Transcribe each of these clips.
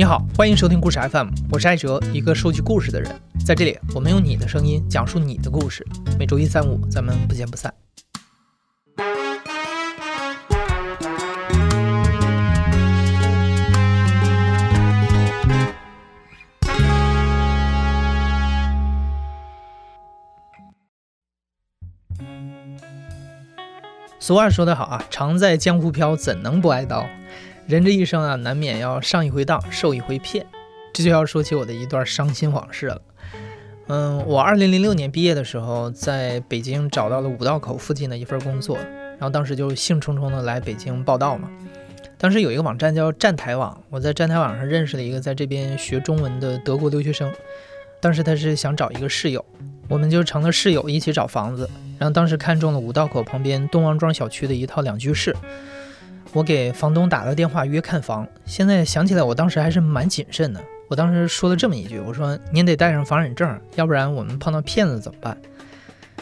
你好，欢迎收听故事 FM， 我是艾哲，一个收集故事的人。在这里，我们用你的声音讲述你的故事。每周一、三、五，咱们不见不散。俗话说得好啊，常在江湖飘，怎能不挨刀？人这一生啊，难免要上一回当，受一回骗。这就要说起我的一段伤心往事了。我2006年毕业的时候，在北京找到了五道口附近的一份工作，然后当时就兴冲冲的来北京报道嘛。当时有一个网站叫站台网，我在站台网上认识了一个在这边学中文的德国留学生。当时他是想找一个室友，我们就成了室友，一起找房子。然后当时看中了五道口旁边东王庄小区的一套2居室。我给房东打了电话约看房，现在想起来我当时还是蛮谨慎的。我当时说了这么一句，我说您得带上房产证，要不然我们碰到骗子怎么办？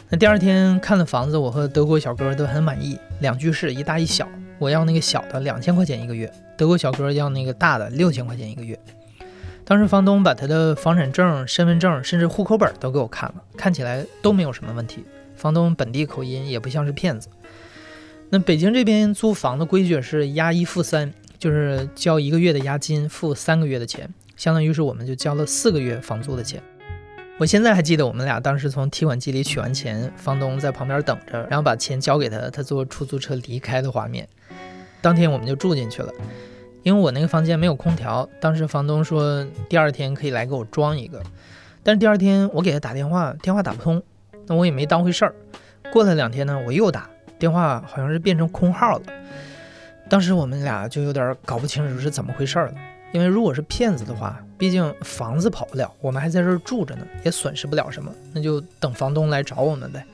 那第二天看了房子，我和德国小哥都很满意，2居室，1大1小。我要那个小的2000块钱一个月，德国小哥要那个大的6000块钱一个月。当时房东把他的房产证、身份证甚至户口本都给我看了，看起来都没有什么问题，房东本地口音也不像是骗子。那北京这边租房的规矩是押1付3，就是交1个月的押金，付3个月的钱，相当于是我们就交了4个月房租的钱。我现在还记得我们俩当时从提款机里取完钱，房东在旁边等着，然后把钱交给他，他坐出租车离开的画面。当天我们就住进去了，因为我那个房间没有空调，当时房东说第二天可以来给我装一个，但是第二天我给他打电话，电话打不通，那我也没当回事儿。过了2天呢，我又打电话，好像是变成空号了。当时我们俩就有点搞不清楚是怎么回事了，因为如果是骗子的话，毕竟房子跑不了，我们还在这儿住着呢，也损失不了什么，那就等房东来找我们呗。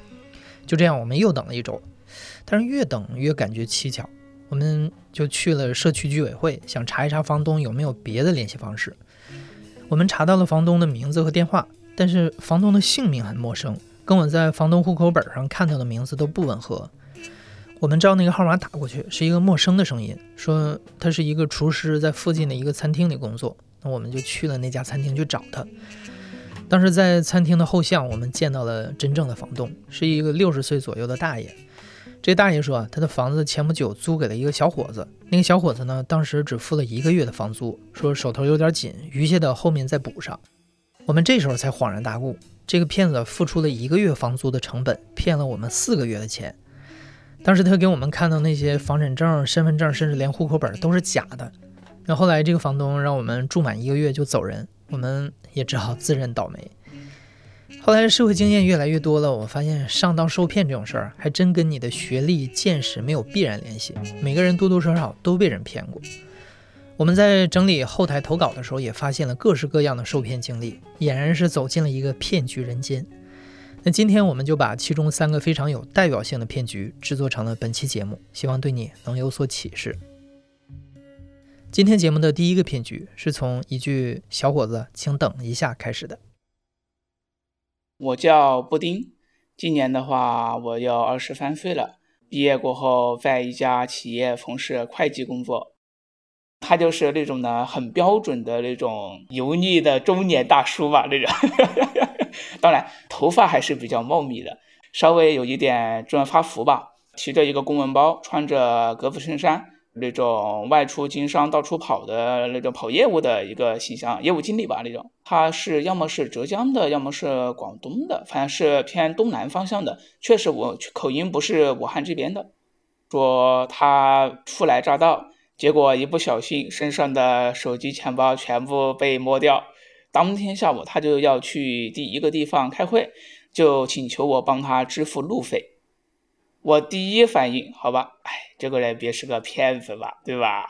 就这样我们又等了1周，但是越等越感觉蹊跷，我们就去了社区居委会，想查一查房东有没有别的联系方式。我们查到了房东的名字和电话，但是房东的姓名很陌生，跟我在房东户口本上看到的名字都不吻合。我们照那个号码打过去，是一个陌生的声音，说他是一个厨师，在附近的一个餐厅里工作。那我们就去了那家餐厅去找他。当时在餐厅的后巷，我们见到了真正的房东，是一个60岁左右的大爷。这大爷说，他的房子前不久租给了一个小伙子，那个小伙子呢，当时只付了1个月的房租，说手头有点紧，余下的后面再补上。我们这时候才恍然大悟，这个骗子付出了1个月房租的成本，骗了我们4个月的钱。当时他给我们看到那些房产证、身份证，甚至连户口本都是假的。然后后来这个房东让我们住满1个月就走人，我们也只好自认倒霉。后来社会经验越来越多了，我发现上当受骗这种事儿，还真跟你的学历、见识没有必然联系，每个人多多少少都被人骗过。我们在整理后台投稿的时候，也发现了各式各样的受骗经历，俨然是走进了一个骗局人间。那今天我们就把其中3个非常有代表性的骗局制作成了本期节目，希望对你能有所启示。今天节目的第1个骗局是从一句“小伙子，请等一下”开始的。我叫布丁，今年的话我要23岁了，毕业过后在一家企业从事会计工作。他就是那种呢很标准的那种油腻的中年大叔吧，那种。当然头发还是比较茂密的，稍微有一点中发福吧，提着一个公文包，穿着格子衬衫，那种外出经商到处跑的那种跑业务的一个形象，业务经理吧那种。他是要么是浙江的，要么是广东的，反正是偏东南方向的，确实我口音不是武汉这边的。说他初来乍到，结果一不小心身上的手机、钱包全部被摸掉。当天下午他就要去第一个地方开会，就请求我帮他支付路费。我第一反应，好吧，哎，这个人别是个骗子吧，对吧？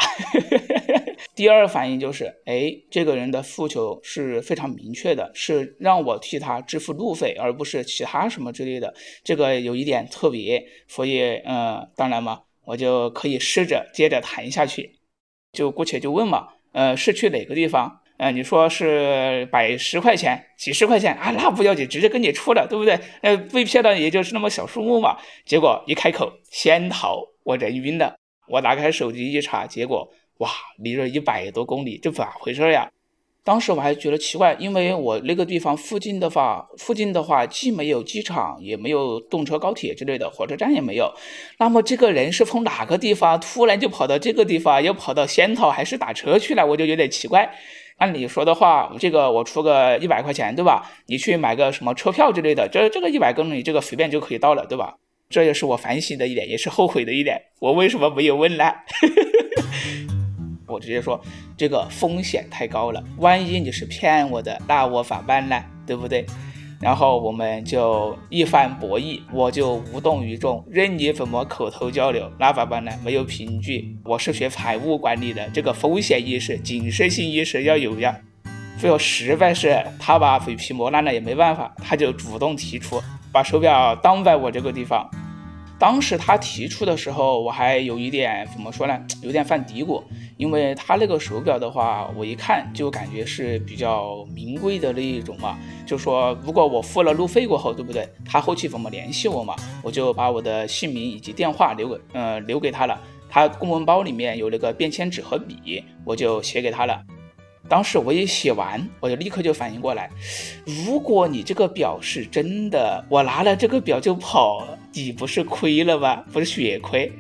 第二反应就是，哎，这个人的诉求是非常明确的，是让我替他支付路费，而不是其他什么之类的，这个有一点特别，所以，当然嘛，我就可以试着接着谈下去，就姑且就问嘛，是去哪个地方？你说是100块钱、几十块钱啊，那不要紧，直接跟你出了，对不对？被骗的也就是那么小数目嘛。结果一开口，仙桃，我人晕了。我打开手机一查，结果哇，离了100多公里，这咋回事呀？当时我还觉得奇怪，因为我那个地方附近的话既没有机场，也没有动车高铁之类的，火车站也没有。那么这个人是从哪个地方突然就跑到这个地方，又跑到仙桃还是打车去了，我就有点奇怪。按理说的话，这个我出个100块钱，对吧？你去买个什么车票之类的，这个100公里这个随便就可以到了，对吧？这也是我反省的一点，也是后悔的一点，我为什么没有问呢？我直接说这个风险太高了，万一你是骗我的，那我咋办呢？对不对？然后我们就一番博弈，我就无动于衷，任你怎么口头交流，那咋办呢？没有凭据。我是学财务管理的，这个风险意识、谨慎性意识要有呀。最后实在是他把嘴皮磨烂了也没办法，他就主动提出把手表当在我这个地方。当时他提出的时候，我还有一点怎么说呢，有点犯嘀咕，因为他那个手表的话，我一看就感觉是比较名贵的那一种嘛，就说如果我付了路费过后，对不对？他后期怎么联系我嘛？我就把我的姓名以及电话留给他了。他公文包里面有那个便签纸和笔，我就写给他了。当时我一写完，我就立刻就反应过来，如果你这个表是真的，我拿了这个表就跑，你不是亏了吧？不是血亏。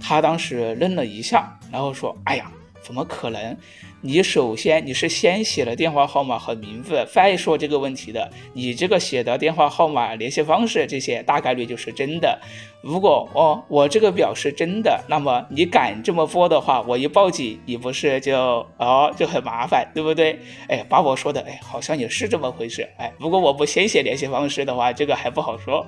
他当时愣了一下，然后说，哎呀，怎么可能？你是先写了电话号码和名字再说这个问题的，你这个写的电话号码、联系方式这些大概率就是真的。如果我这个表是真的，那么你敢这么做的话，我一报警，你不是就很麻烦，对不对？哎，把我说的好像也是这么回事。哎，如果我不先写联系方式的话，这个还不好说。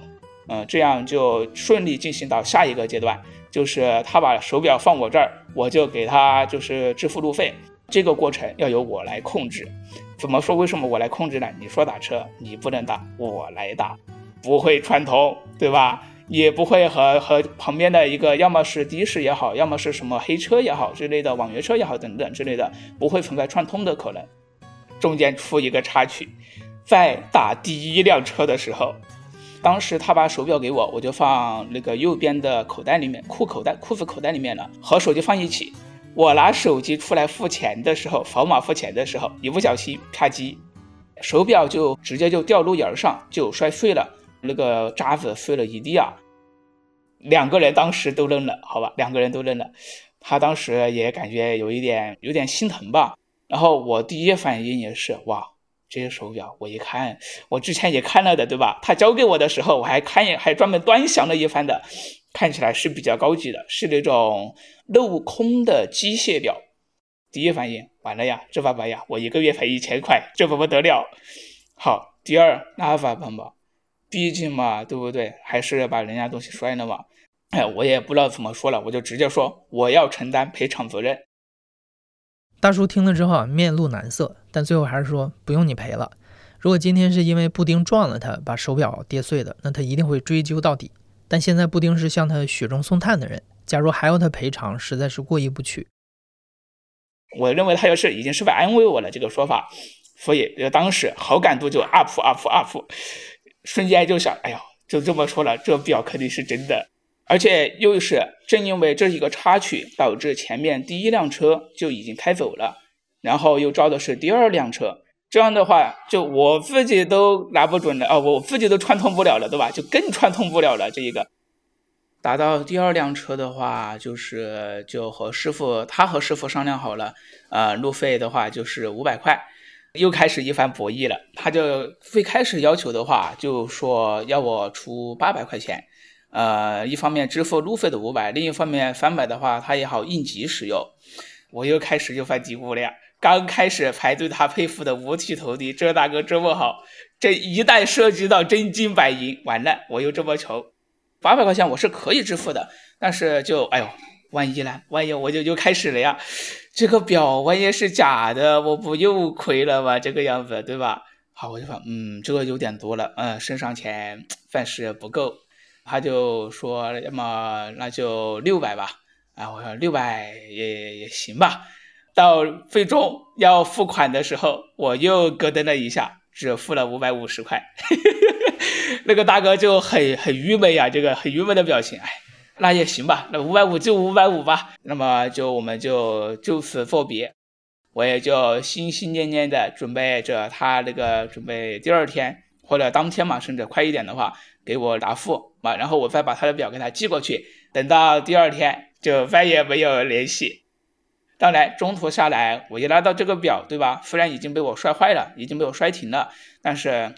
这样就顺利进行到下一个阶段，就是他把手表放我这儿，我就给他就是支付路费。这个过程要由我来控制。怎么说？为什么我来控制呢？你说打车，你不能打，我来打，不会串通，对吧？也不会和旁边的一个，要么是的士也好，要么是什么黑车也好之类的，网约车也好等等之类的，不会存在串通的可能。中间出一个插曲，在打第一辆车的时候。当时他把手表给我，我就放那个右边的口袋里面，裤子口袋里面了，和手机放一起。我拿手机出来付钱的时候，扫码付钱的时候，一不小心啪叽，手表就直接就掉路沿上，就摔碎了，那个渣子碎了一地啊！两个人当时都愣了。他当时也感觉有点心疼吧。然后我第一反应也是哇。这些手表我一看，我之前也看了的，对吧？他交给我的时候，我还专门端详了一番的，看起来是比较高级的，是那种镂空的机械表。第一反应，完了呀，这咋办呀？我一个月赔1000块，这不得了。好，第二，那咋办吧？毕竟嘛，对不对？还是把人家东西摔了嘛。我也不知道怎么说了，我就直接说我要承担赔偿责任。大叔听了之后面露难色，但最后还是说不用你赔了。如果今天是因为布丁撞了他，把手表跌碎的，那他一定会追究到底。但现在布丁是向他雪中送炭的人，假如还要他赔偿，实在是过意不去。我认为他就是已经是在安慰我了这个说法，所以当时好感度就 up， 瞬间就想，哎呦，就这么说了，这表肯定是真的。而且又是正因为这一个插曲，导致前面第一辆车就已经开走了，然后又招的是第二辆车，这样的话就我自己都拿不准了啊，我自己都串通不了了，对吧？就更串通不了了。这一个打到第二辆车的话，就他和师傅商量好了，路费的话就是500块。又开始一番博弈了，他就最开始要求的话，就说要我出800块钱。一方面支付路费的500，另一方面300的话，他也好应急使用。我又开始又犯嘀咕了，刚开始还对他佩服的五体投地，这大哥这么好，这一旦涉及到真金白银，完了我又这么穷。800块钱我是可以支付的，但是就哎呦，万一我就开始了呀，这个表万一是假的，我不又亏了吗？这个样子，对吧？好，我就说这个有点多了，身上钱暂时不够。他就说要么那就600吧，我说600也行吧。到最终要付款的时候，我又咯噔了一下，只付了550块。那个大哥就很郁闷呀，这个很郁闷的表情。那也行吧，那550就550吧。那么就我们就此作别。我也就心心念念的准备着他那个准备第二天或者当天嘛，甚至快一点的话给我答复嘛，然后我再把他的表给他寄过去，等到第二天就再也没有联系。当然中途下来我一拿到这个表，对吧，虽然已经被我摔坏了，已经被我摔停了，但是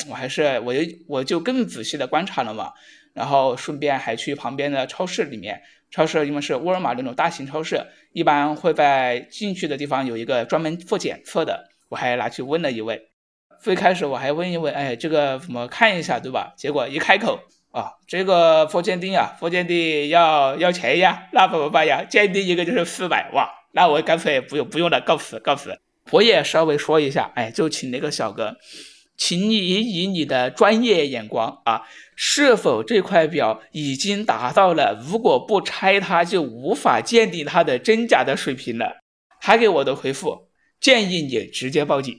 我就更仔细的观察了嘛，然后顺便还去旁边的超市里面，超市因为是沃尔玛那种大型超市，一般会在进去的地方有一个专门做检测的，我还拿去问了一问。最开始我还问一问，哎，这个怎么看一下，对吧？结果一开口啊，这个做鉴定啊，做鉴定要钱呀，那怎么办呀？鉴定一个就是400，哇，那我干脆不用了，告辞。我也稍微说一下，哎，就请那个小哥，请你以你的专业眼光啊，是否这块表已经达到了如果不拆它就无法鉴定它的真假的水平了？他给我的回复，建议你直接报警。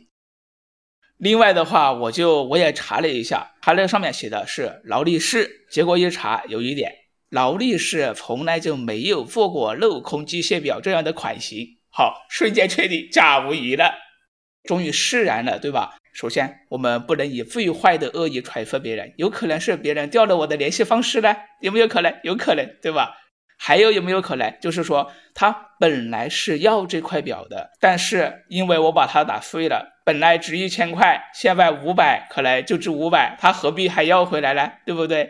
另外的话，我也查了一下，他那上面写的是劳力士，结果一查有一点，劳力士从来就没有做过镂空机械表这样的款型。好，瞬间确定假无疑了，终于释然了，对吧？首先我们不能以最坏的恶意揣测别人，有可能是别人调了我的联系方式呢，有没有可能？有可能，对吧？还有没有可能就是说他本来是要这块表的，但是因为我把它打碎了，本来值1000块，现在500，可能就值500，他何必还要回来呢？对不对？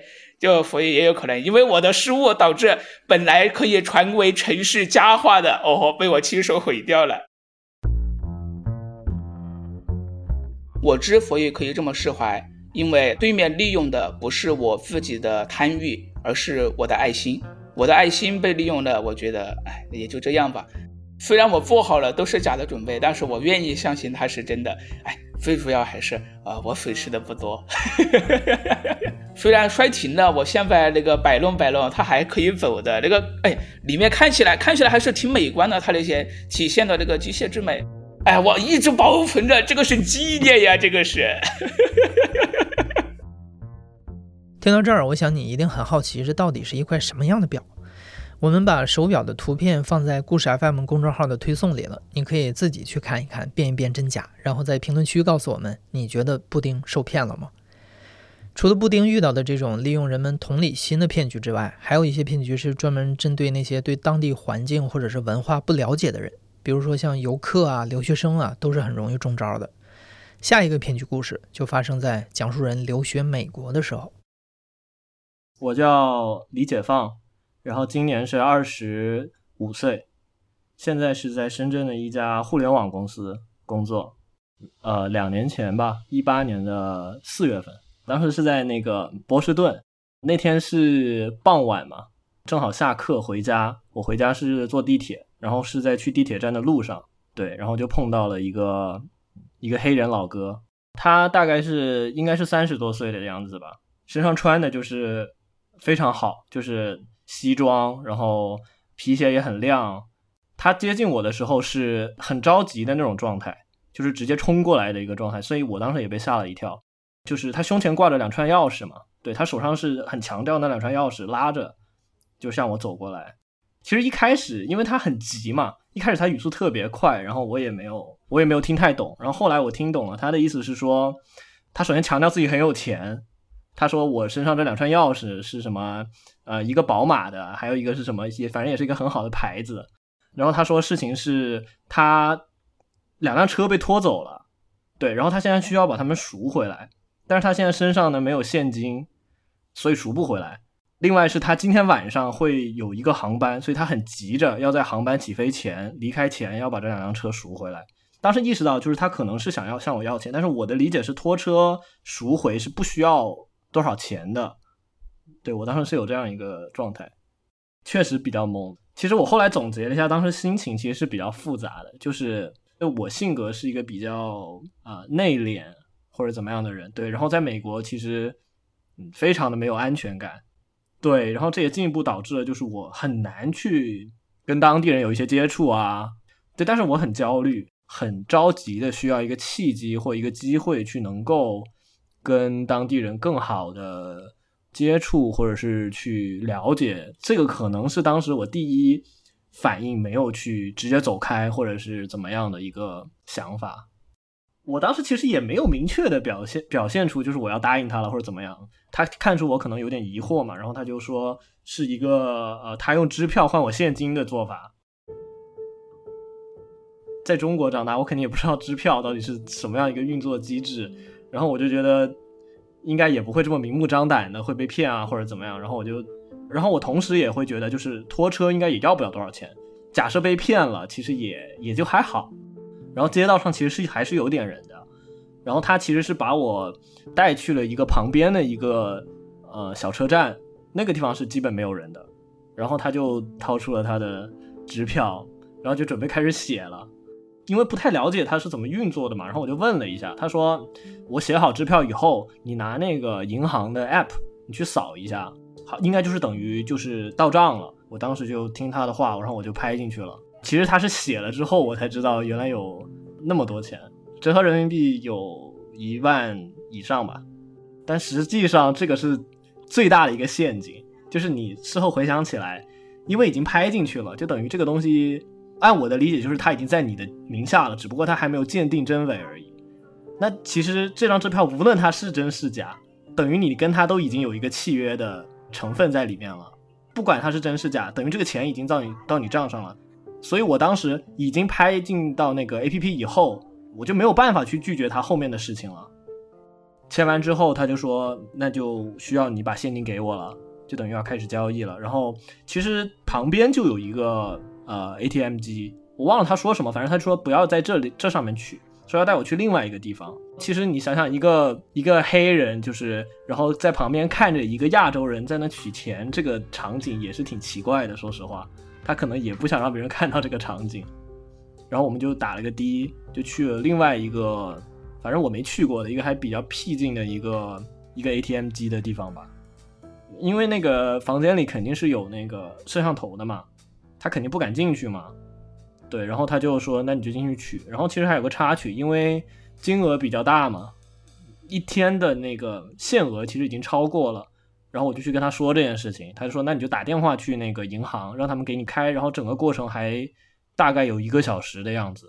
所以也有可能因为我的失误导致本来可以传为城市佳话的被我亲手毁掉了。我之所以可以这么释怀，因为对面利用的不是我自己的贪欲，而是我的爱心。我的爱心被利用了，我觉得也就这样吧。虽然我做好了都是假的准备，但是我愿意相信它是真的。最主要还是我损失的不多。虽然摔停了，我现在那个摆弄它还可以走的，那个里面看起来还是挺美观的，它那些体现的那个机械之美。我一直保存着，这个是纪念呀，这个是。听到这儿，我想你一定很好奇，这到底是一块什么样的表？我们把手表的图片放在故事 FM 公众号的推送里了，你可以自己去看一看，辨一辨真假，然后在评论区告诉我们，你觉得布丁受骗了吗？除了布丁遇到的这种利用人们同理心的骗局之外，还有一些骗局是专门针对那些对当地环境或者是文化不了解的人。比如说像游客啊、留学生啊，都是很容易中招的。下一个骗局故事就发生在讲述人留学美国的时候。我叫李解放，然后今年是25岁，现在是在深圳的一家互联网公司工作。2年前吧，18年的4月份，当时是在那个波士顿，那天是傍晚嘛，正好下课回家，我回家是坐地铁。然后是在去地铁站的路上，对，然后就碰到了一个黑人老哥，他大概应该是30多岁的样子吧，身上穿的就是非常好，就是西装，然后皮鞋也很亮。他接近我的时候是很着急的那种状态，就是直接冲过来的一个状态，所以我当时也被吓了一跳。就是他胸前挂着2串钥匙嘛，对，他手上是很强调那2串钥匙，拉着就向我走过来。其实一开始因为他很急嘛，一开始他语速特别快，然后我也没有听太懂，然后后来我听懂了，他的意思是说，他首先强调自己很有钱，他说我身上这2串钥匙是什么一个宝马的，还有一个是什么，反正也是一个很好的牌子。然后他说事情是他2辆车被拖走了，对，然后他现在需要把他们赎回来，但是他现在身上呢没有现金，所以赎不回来。另外是他今天晚上会有一个航班，所以他很急着要在航班起飞前离开前要把这2辆车赎回来。当时意识到就是他可能是想要向我要钱，但是我的理解是拖车赎回是不需要多少钱的，对，我当时是有这样一个状态，确实比较懵。其实我后来总结了一下，当时心情其实是比较复杂的，就是我性格是一个比较内敛或者怎么样的人，对，然后在美国其实非常的没有安全感，对，然后这也进一步导致了就是我很难去跟当地人有一些接触啊，对，但是我很焦虑，很着急的需要一个契机或一个机会去能够跟当地人更好的接触或者是去了解，这个可能是当时我第一反应没有去直接走开或者是怎么样的一个想法。我当时其实也没有明确的表现出就是我要答应他了或者怎么样，他看出我可能有点疑惑嘛，然后他就说是一个他用支票换我现金的做法。在中国长大，我肯定也不知道支票到底是什么样一个运作机制，然后我就觉得应该也不会这么明目张胆的会被骗啊或者怎么样，然后我同时也会觉得就是拖车应该也要不了多少钱，假设被骗了其实也就还好。然后街道上其实还是有点人的，然后他其实是把我带去了一个旁边的一个小车站，那个地方是基本没有人的，然后他就掏出了他的支票，然后就准备开始写了。因为不太了解他是怎么运作的嘛，然后我就问了一下，他说我写好支票以后，你拿那个银行的 app 你去扫一下，好，应该就是等于就是到账了。我当时就听他的话，然后我就拍进去了。其实他是写了之后我才知道原来有那么多钱，折合人民币有1万以上吧。但实际上这个是最大的一个陷阱，就是你事后回想起来，因为已经拍进去了，就等于这个东西按我的理解就是它已经在你的名下了，只不过它还没有鉴定真伪而已。那其实这张支票无论它是真是假，等于你跟它都已经有一个契约的成分在里面了，不管它是真是假，等于这个钱已经到你账上了。所以我当时已经拍进到那个 APP 以后，我就没有办法去拒绝他后面的事情了。签完之后他就说那就需要你把现金给我了，就等于要开始交易了。然后其实旁边就有一个ATM 机，我忘了他说什么，反正他说不要在这上面取，说要带我去另外一个地方。其实你想想，一个黑人就是然后在旁边看着一个亚洲人在那取钱，这个场景也是挺奇怪的，说实话他可能也不想让别人看到这个场景。然后我们就打了个的，就去了另外一个反正我没去过的一个还比较僻静的一个 ATM 机的地方吧。因为那个房间里肯定是有那个摄像头的嘛，他肯定不敢进去嘛，对。然后他就说那你就进去取。然后其实还有个插曲，因为金额比较大嘛，一天的那个限额其实已经超过了，然后我就去跟他说这件事情，他就说那你就打电话去那个银行让他们给你开，然后整个过程还大概有1个小时的样子。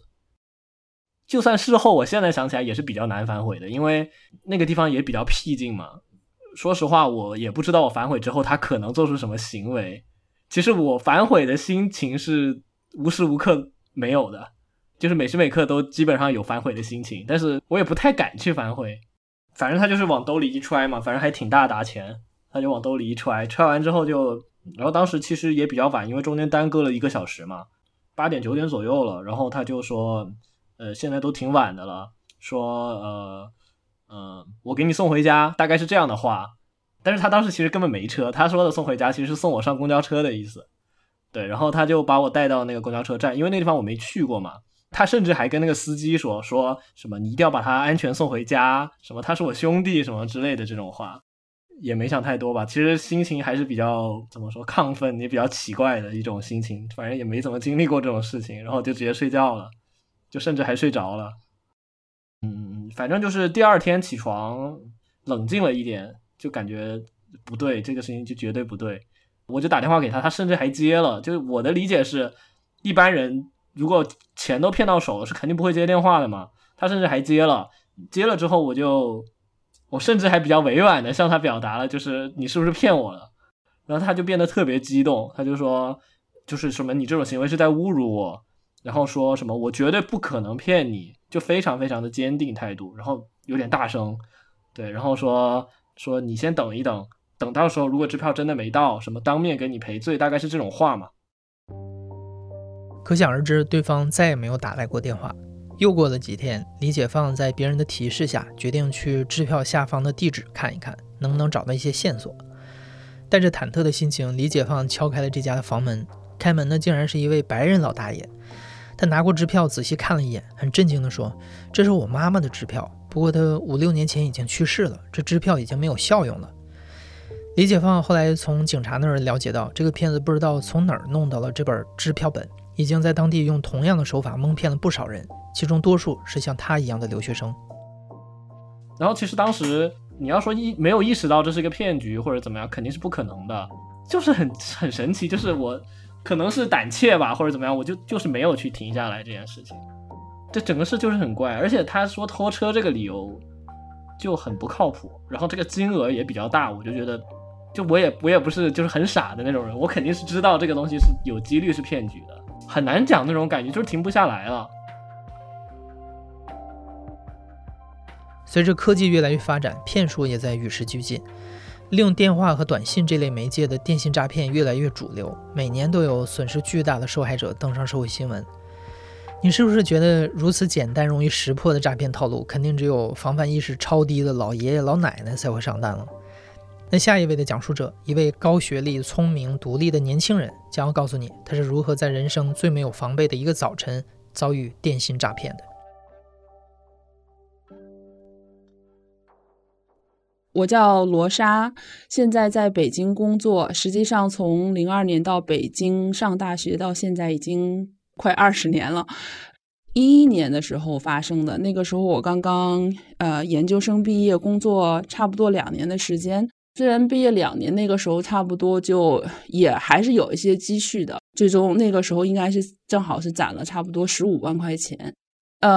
就算事后我现在想起来也是比较难反悔的，因为那个地方也比较僻静嘛，说实话我也不知道我反悔之后他可能做出什么行为。其实我反悔的心情是无时无刻没有的，就是每时每刻都基本上有反悔的心情，但是我也不太敢去反悔。反正他就是往兜里一揣嘛，反正还挺大沓钱，他就往兜里一揣，揣完之后就，然后当时其实也比较晚，因为中间耽搁了1个小时嘛，8点9点左右了。然后他就说，现在都挺晚的了，说我给你送回家，大概是这样的话。但是他当时其实根本没车，他说的送回家其实是送我上公交车的意思，对。然后他就把我带到那个公交车站，因为那地方我没去过嘛。他甚至还跟那个司机说什么你一定要把他安全送回家，什么他是我兄弟什么之类的这种话。也没想太多吧，其实心情还是比较怎么说亢奋，也比较奇怪的一种心情，反正也没怎么经历过这种事情，然后就直接睡觉了，就甚至还睡着了。反正就是第二天起床冷静了一点，就感觉不对，这个事情就绝对不对。我就打电话给他，他甚至还接了。就是我的理解是，一般人如果钱都骗到手了是肯定不会接电话的嘛，他甚至还接了。接了之后我甚至还比较委婉的向他表达了，就是你是不是骗我了。然后他就变得特别激动，他就说就是什么你这种行为是在侮辱我，然后说什么我绝对不可能骗你，就非常非常的坚定态度，然后有点大声，对。然后说你先等一等，等到时候如果支票真的没到，什么当面给你赔罪，大概是这种话嘛。可想而知对方再也没有打来过电话。又过了几天，李解放在别人的提示下决定去支票下方的地址看一看能不能找到一些线索。带着忐忑的心情，李解放敲开了这家的房门，开门的竟然是一位白人老大爷。他拿过支票仔细看了一眼，很震惊地说，这是我妈妈的支票，不过他5、6年前已经去世了，这支票已经没有效用了。李解放后来从警察那儿了解到，这个骗子不知道从哪儿弄到了这本支票本，已经在当地用同样的手法蒙骗了不少人，其中多数是像他一样的留学生。然后其实当时你要说没有意识到这是一个骗局或者怎么样，肯定是不可能的，就是很神奇，就是我可能是胆怯吧或者怎么样，我就是没有去停下来这件事情。这整个事就是很怪，而且他说偷车这个理由就很不靠谱，然后这个金额也比较大，我就觉得就我也不是就是很傻的那种人，我肯定是知道这个东西是有几率是骗局的，很难讲那种感觉，就是停不下来了。随着科技越来越发展，骗术也在与时俱进。利用电话和短信这类媒介的电信诈骗越来越主流，每年都有损失巨大的受害者登上社会新闻。你是不是觉得如此简单容易识破的诈骗套路，肯定只有防范意识超低的老爷爷老奶奶才会上当了？那下一位的讲述者，一位高学历聪明独立的年轻人，将要告诉你他是如何在人生最没有防备的一个早晨遭遇电信诈骗的。我叫罗莎，现在在北京工作，实际上从2002年到北京上大学到现在已经快20年了。2011年的时候发生的，那个时候我刚刚研究生毕业，工作差不多2年的时间。虽然毕业2年，那个时候差不多就也还是有一些积蓄的，最终那个时候应该是正好是攒了差不多15万块钱。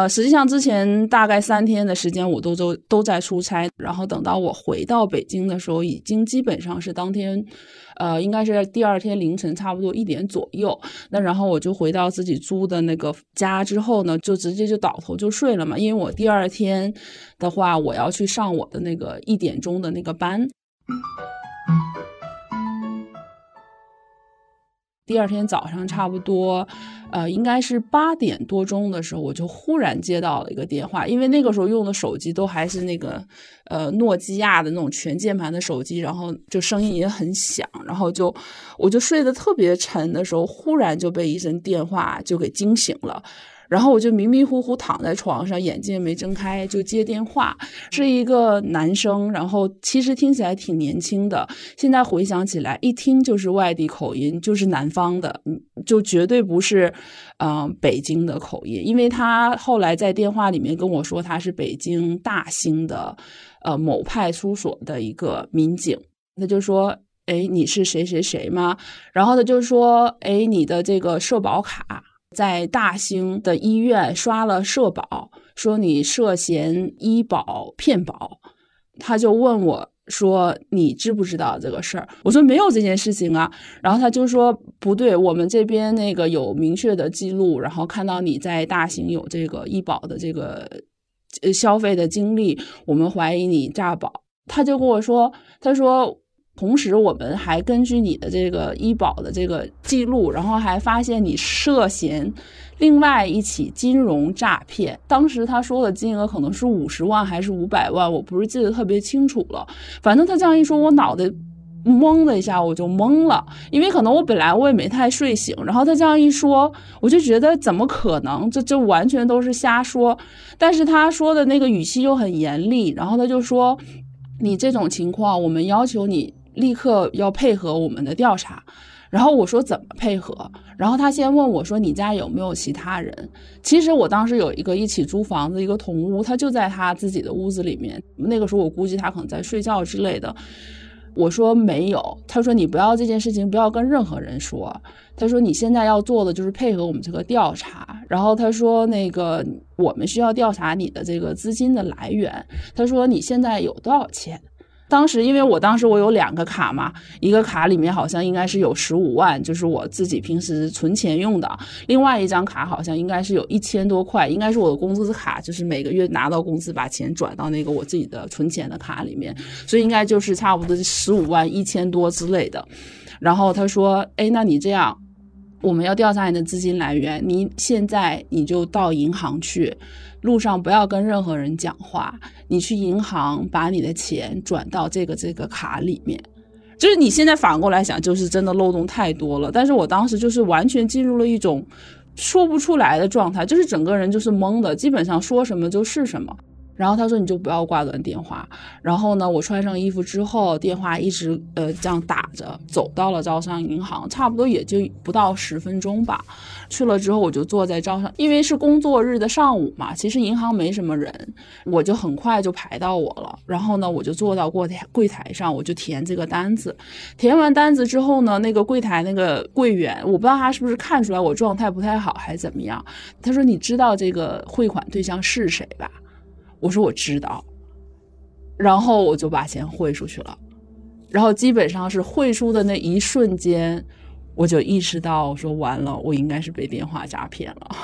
实际上之前大概3天的时间我都在出差，然后等到我回到北京的时候，已经基本上是当天，应该是第二天凌晨差不多1点左右。那然后我就回到自己租的那个家之后呢，就直接就倒头就睡了嘛，因为我第二天的话我要去上我的那个1点钟的那个班。第二天早上差不多应该是8点多钟的时候，我就忽然接到了一个电话，因为那个时候用的手机都还是那个诺基亚的那种全键盘的手机，然后就声音也很响，然后我就睡得特别沉的时候，忽然就被一声电话就给惊醒了。然后我就迷迷糊糊躺在床上，眼睛也没睁开就接电话，是一个男生，然后其实听起来挺年轻的，现在回想起来一听就是外地口音，就是南方的，就绝对不是北京的口音，因为他后来在电话里面跟我说他是北京大兴的某派出所的一个民警。他就说你是谁谁谁吗？然后他就说你的这个社保卡在大兴的医院刷了社保，说你涉嫌医保骗保。他就问我说你知不知道这个事儿？我说没有这件事情啊。然后他就说不对，我们这边那个有明确的记录，然后看到你在大兴有这个医保的这个消费的经历，我们怀疑你诈保。他就跟我说，他说同时我们还根据你的这个医保的这个记录，然后还发现你涉嫌另外一起金融诈骗。当时他说的金额可能是50万还是500万，我不是记得特别清楚了。反正他这样一说，我脑袋懵了一下，我就懵了，因为可能我本来我也没太睡醒，然后他这样一说，我就觉得怎么可能，这完全都是瞎说。但是他说的那个语气又很严厉，然后他就说你这种情况我们要求你立刻要配合我们的调查。然后我说怎么配合？然后他先问我说你家有没有其他人？其实我当时有一个一起租房子一个同屋，他就在他自己的屋子里面，那个时候我估计他可能在睡觉之类的。我说没有。他说你不要这件事情不要跟任何人说，他说你现在要做的就是配合我们这个调查。然后他说那个我们需要调查你的这个资金的来源，他说你现在有多少钱。当时因为我有2个卡嘛，一个卡里面好像应该是有15万，就是我自己平时存钱用的，另外一张卡好像应该是有1000多块，应该是我的工资卡，就是每个月拿到工资把钱转到那个我自己的存钱的卡里面，所以应该就是差不多15万1000多之类的。然后他说那你这样，我们要调查你的资金来源，你现在你就到银行去，路上不要跟任何人讲话，你去银行把你的钱转到这个卡里面。就是你现在反过来想，就是真的漏洞太多了，但是我当时就是完全进入了一种说不出来的状态，就是整个人就是懵的，基本上说什么就是什么。然后他说你就不要挂断电话。然后呢，我穿上衣服之后，电话一直这样打着，走到了招商银行，差不多也就不到10分钟吧。去了之后我就坐在招商，因为是工作日的上午嘛，其实银行没什么人，我就很快就排到我了。然后呢，我就坐到柜台上，我就填这个单子。填完单子之后呢，那个柜台那个柜员，我不知道他是不是看出来我状态不太好还是怎么样，他说你知道这个汇款对象是谁吧？我说我知道，然后我就把钱汇出去了。然后基本上是汇出的那一瞬间，我就意识到，我说完了，我应该是被电话诈骗了。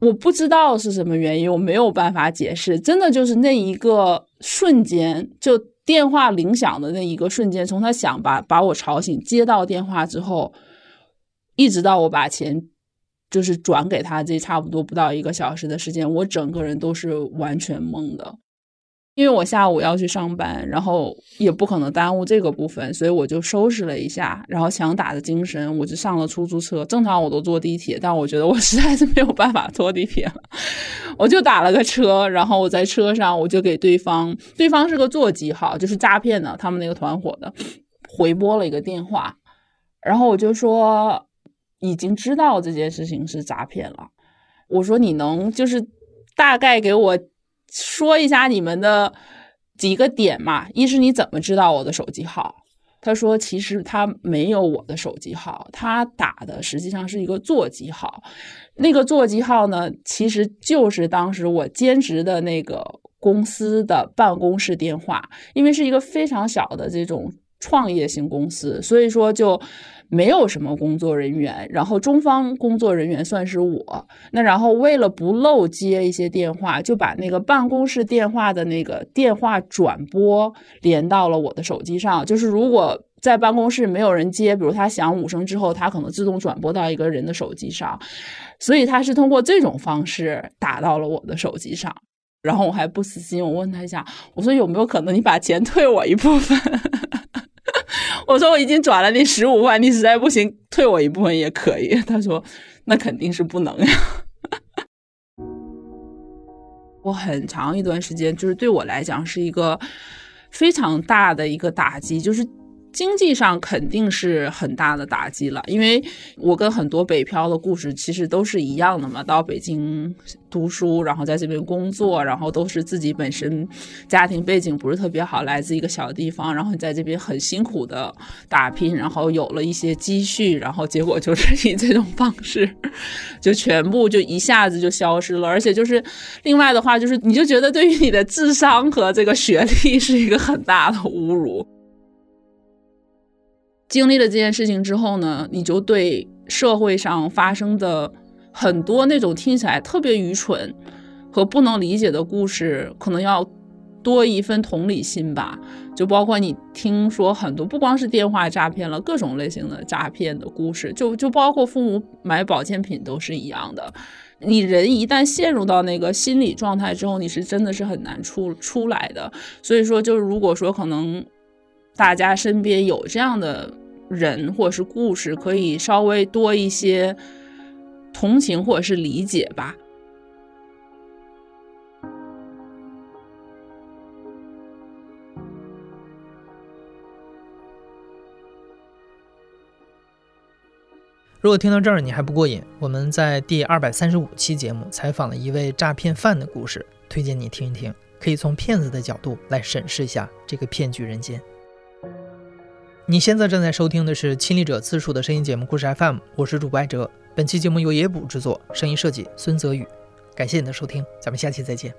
我不知道是什么原因，我没有办法解释，真的就是那一个瞬间，就电话铃响的那一个瞬间，从他想把我吵醒，接到电话之后，一直到我把钱就是转给他，这差不多不到1个小时的时间，我整个人都是完全懵的。因为我下午要去上班，然后也不可能耽误这个部分，所以我就收拾了一下，然后强打着精神我就上了出租车。正常我都坐地铁，但我觉得我实在是没有办法坐地铁了，我就打了个车。然后我在车上我就给对方是个座机号，就是诈骗的他们那个团伙的，回拨了一个电话。然后我就说已经知道这件事情是诈骗了，我说你能就是大概给我说一下你们的几个点嘛？一是你怎么知道我的手机号？他说其实他没有我的手机号，他打的实际上是一个座机号。那个座机号呢，其实就是当时我兼职的那个公司的办公室电话，因为是一个非常小的这种创业型公司，所以说就没有什么工作人员，然后中方工作人员算是我。那然后为了不漏接一些电话，就把那个办公室电话的那个电话转播连到了我的手机上，就是如果在办公室没有人接，比如他响5声之后，他可能自动转播到一个人的手机上，所以他是通过这种方式打到了我的手机上。然后我还不死心，我问他一下，我说有没有可能你把钱退我一部分我说我已经转了你15万，你实在不行退我一部分也可以。他说那肯定是不能呀。我很长一段时间，就是对我来讲是一个非常大的一个打击，就是经济上肯定是很大的打击了。因为我跟很多北漂的故事其实都是一样的嘛，到北京读书，然后在这边工作，然后都是自己本身家庭背景不是特别好，来自一个小地方，然后你在这边很辛苦的打拼，然后有了一些积蓄，然后结果就是以这种方式就全部就一下子就消失了。而且就是另外的话，就是你就觉得对于你的智商和这个学历是一个很大的侮辱。经历了这件事情之后呢，你就对社会上发生的很多那种听起来特别愚蠢和不能理解的故事，可能要多一份同理心吧。就包括你听说很多，不光是电话诈骗了，各种类型的诈骗的故事，就包括父母买保健品都是一样的。你人一旦陷入到那个心理状态之后，你是真的是很难出来的。所以说，就是如果说可能大家身边有这样的人或者是故事，可以稍微多一些同情或者是理解吧。如果听到这儿你还不过瘾，我们在第235期节目采访了一位诈骗犯的故事，推荐你听一听，可以从骗子的角度来审视一下这个骗局人间。你现在正在收听的是亲历者自述的声音节目故事 FM， 我是主播艾哲。本期节目由野捕制作，声音设计孙泽宇。感谢你的收听，咱们下期再见。